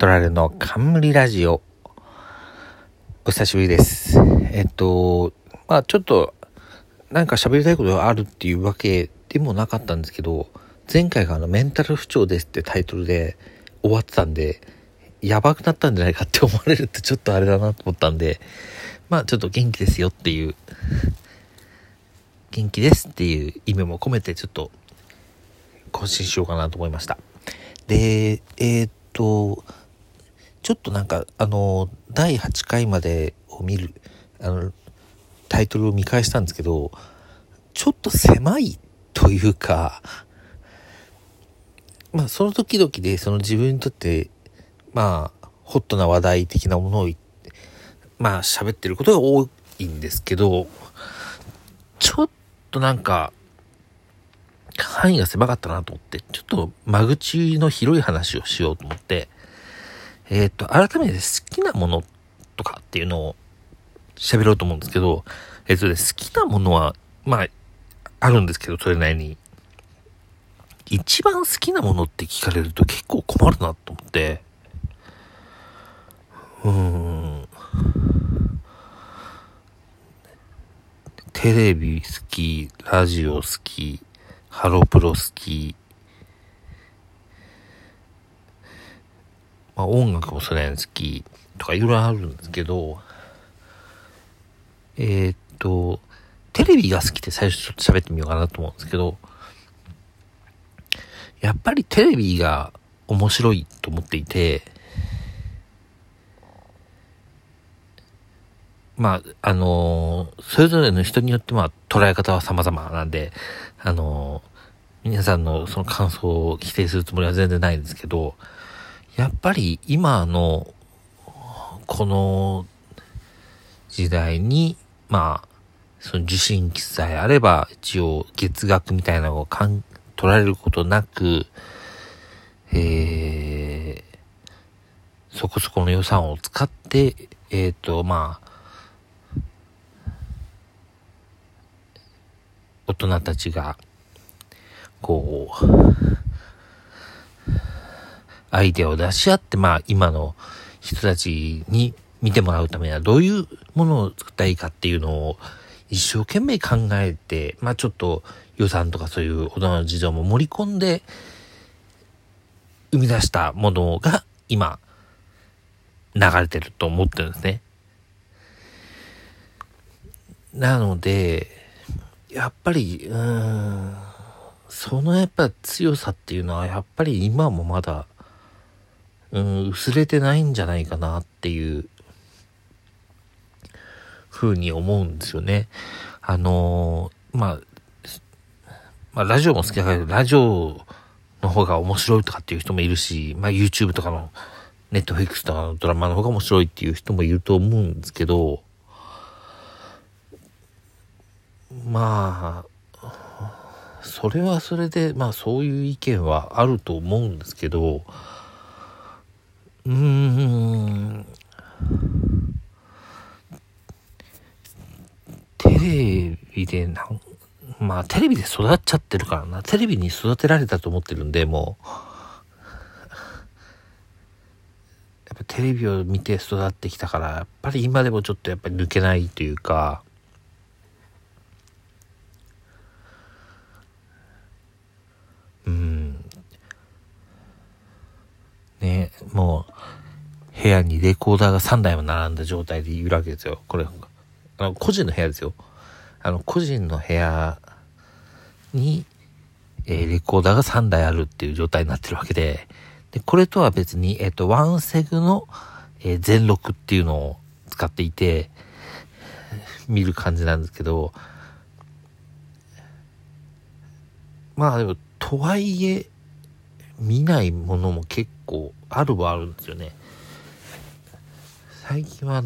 トラルの冠ラジオ、お久しぶりです。ちょっとなんか喋りたいことがあるっていうわけでもなかったんですけど、前回がメンタル不調ですってタイトルで終わってたんで、やばくなったんじゃないかって思われるってちょっとあれだなと思ったんで、ちょっと元気ですよっていう元気ですっていう意味も込めてちょっと更新しようかなと思いました。で、ちょっとなんか第8回までを見るタイトルを見返したんですけど、ちょっと狭いというか、その時々でその自分にとってホットな話題的なものを喋ってることが多いんですけど、ちょっとなんか範囲が狭かったなと思って、ちょっと間口の広い話をしようと思って、改めて好きなものとかっていうのを喋ろうと思うんですけど、好きなものはあるんですけど、それなりに一番好きなものって聞かれると結構困るなと思って、テレビ好き、ラジオ好き、ハロプロ好き、音楽もそれなりに好きとかいろいろあるんですけど、テレビが好きって最初ちょっと喋ってみようかなと思うんですけど、やっぱりテレビが面白いと思っていて、それぞれの人によって捉え方は様々なんで、皆さんのその感想を否定するつもりは全然ないんですけど、やっぱり今のこの時代にその受信機さえあれば一応月額みたいなのを取られることなく、そこそこの予算を使って大人たちがアイデアを出し合って今の人たちに見てもらうためにはどういうものを作ったらいいかっていうのを一生懸命考えて、ちょっと予算とかそういう大人の事情も盛り込んで生み出したものが今流れてると思ってるんですね。なのでやっぱりそのやっぱ強さっていうのはやっぱり今もまだ薄れてないんじゃないかなっていうふうに思うんですよね。ラジオも好きだけど、ラジオの方が面白いとかっていう人もいるし、YouTube とかの Netflix とかのドラマの方が面白いっていう人もいると思うんですけど、それはそれでそういう意見はあると思うんですけど、テレビでテレビで育っちゃってるからな、テレビに育てられたと思ってるんで、もうやっぱテレビを見て育ってきたから、やっぱり今でもちょっとやっぱり抜けないというか、もう部屋にレコーダーが3台も並んだ状態でいるわけですよ。これ個人の部屋ですよ。個人の部屋に、レコーダーが3台あるっていう状態になってるわけで、これとは別にワンセグの全録っていうのを使っていて見る感じなんですけど、でもとはいえ見ないものも結構あるはあるんですよね。最近は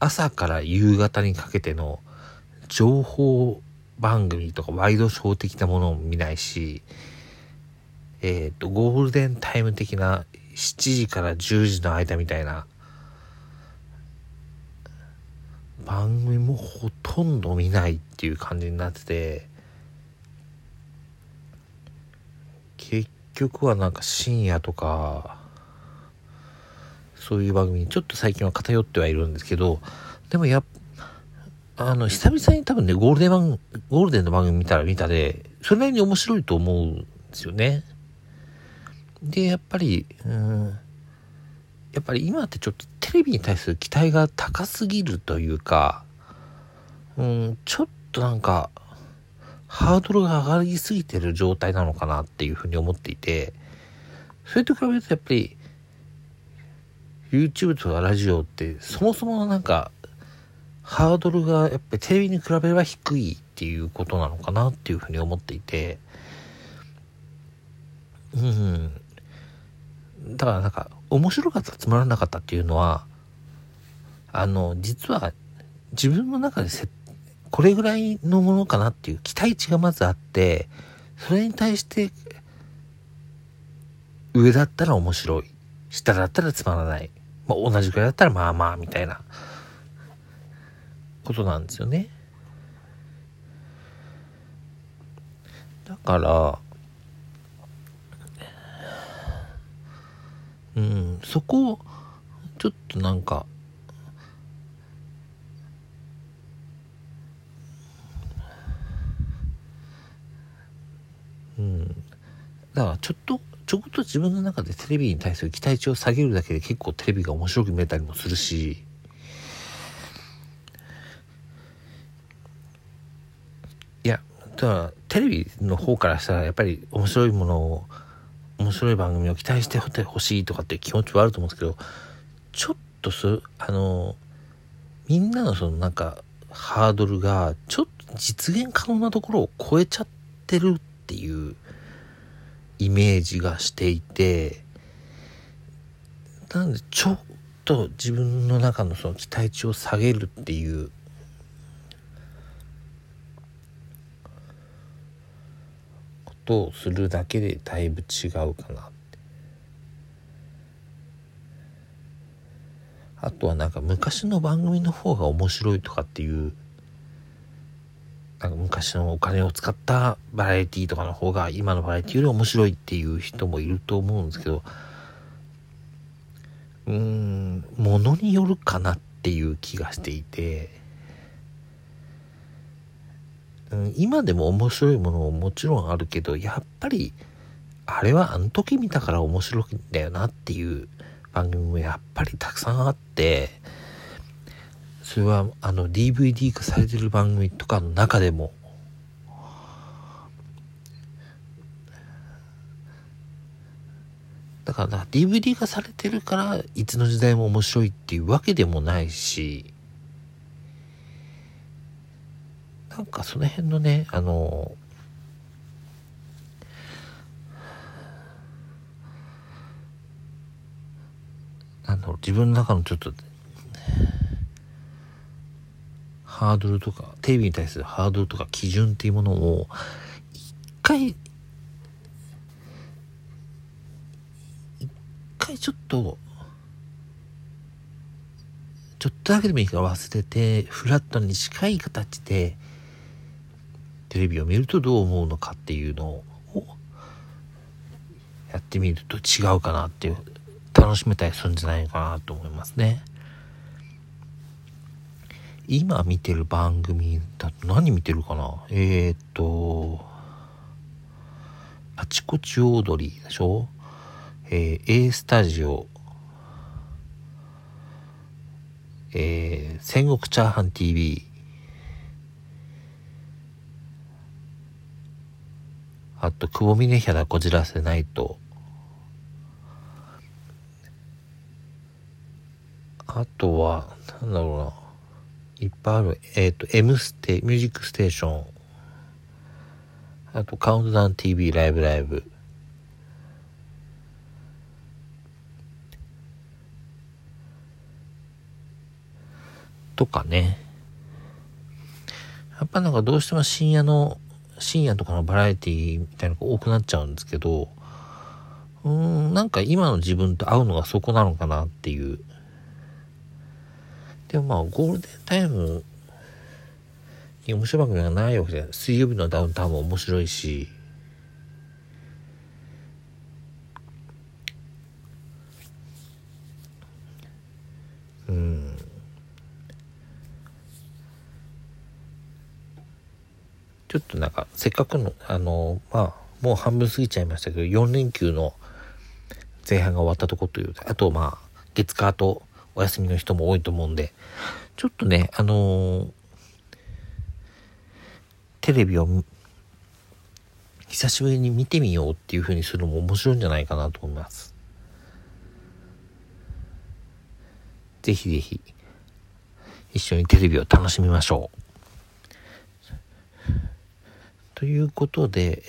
朝から夕方にかけての情報番組とかワイドショー的なものも見ないし、ゴールデンタイム的な7時から10時の間みたいな番組もほとんど見ないっていう感じになってて、結局はなんか深夜とかそういう番組にちょっと最近は偏ってはいるんですけど、でも久々に多分ね、ゴールデンの番組見たで、それなりに面白いと思うんですよね。で、やっぱり今ってちょっとテレビに対する期待が高すぎるというか、ちょっとなんかハードルが上がりすぎてる状態なのかなっていうふうに思っていて、それと比べるとやっぱり YouTube とかラジオってそもそもなんかハードルがやっぱりテレビに比べれば低いっていうことなのかなっていうふうに思っていて、だからなんか面白かったつまらなかったっていうのは実は自分の中でこれぐらいのものかなっていう期待値がまずあって、それに対して上だったら面白い、下だったらつまらない、同じくらいだったらまあまあみたいなことなんですよね。だからそこをちょっとなんかだからちょっと自分の中でテレビに対する期待値を下げるだけで結構テレビが面白く見えたりもするし、いやだからテレビの方からしたらやっぱり面白い番組を期待してほしいとかっていう気持ちはあると思うんですけど、ちょっとみんなのそのなんかハードルがちょっと実現可能なところを超えちゃってるっていうイメージがしていて、なのでちょっと自分の中のその期待値を下げるっていうとするだけでだいぶ違うかなって。あとはなんか昔の番組の方が面白いとかっていう、なんか昔のお金を使ったバラエティとかの方が今のバラエティより面白いっていう人もいると思うんですけど、ものによるかなっていう気がしていて、今でも面白いものももちろんあるけど、やっぱりあれはあの時見たから面白いんだよなっていう番組もやっぱりたくさんあって、それはDVD 化されてる番組とかの中でもだから DVD 化されてるからいつの時代も面白いっていうわけでもないし、なんかその辺のね、自分の中のちょっとハードルとかテレビに対するハードルとか基準っていうものを一回ちょっとだけでもいいから忘れて、フラットに近い形でテレビを見るとどう思うのかっていうのをやってみると違うかなっていう、楽しめたりするんじゃないかなと思いますね。今見てる番組だと何見てるかな、あちこちオードリーでしょ、A スタジオ、戦国チャーハン TV、あと久保峰ヒャダこじらせないと、あとはなんだろうな、いっぱいある。M ステミュージックステーション、あとカウントダウン TV、 ライブ、とかね。やっぱなんかどうしても深夜とかのバラエティみたいなのが多くなっちゃうんですけど、なんか今の自分と合うのがそこなのかなっていう。でもゴールデンタイムに面白い番組がないわけじゃない。水曜日のダウンタウンも面白いし、ちょっとなんかせっかくのまあもう半分過ぎちゃいましたけど、4連休の前半が終わったとこという、あとまあ月火とお休みの人も多いと思うんで、ちょっとねテレビを久しぶりに見てみようっていう風にするのも面白いんじゃないかなと思います。ぜひぜひ一緒にテレビを楽しみましょうということで、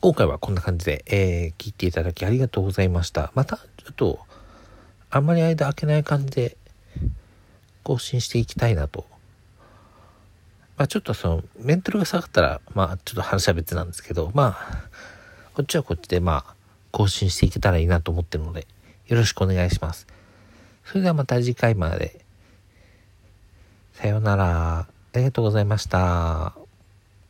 今回はこんな感じで、聞いていただきありがとうございました。またちょっとあんまり間空けない感じで更新していきたいなと。まあちょっとそのメンタルが下がったらまあちょっと話は別なんですけど、まあこっちはこっちでまあ更新していけたらいいなと思ってるのでよろしくお願いします。それではまた次回まで。さようなら。ありがとうございました。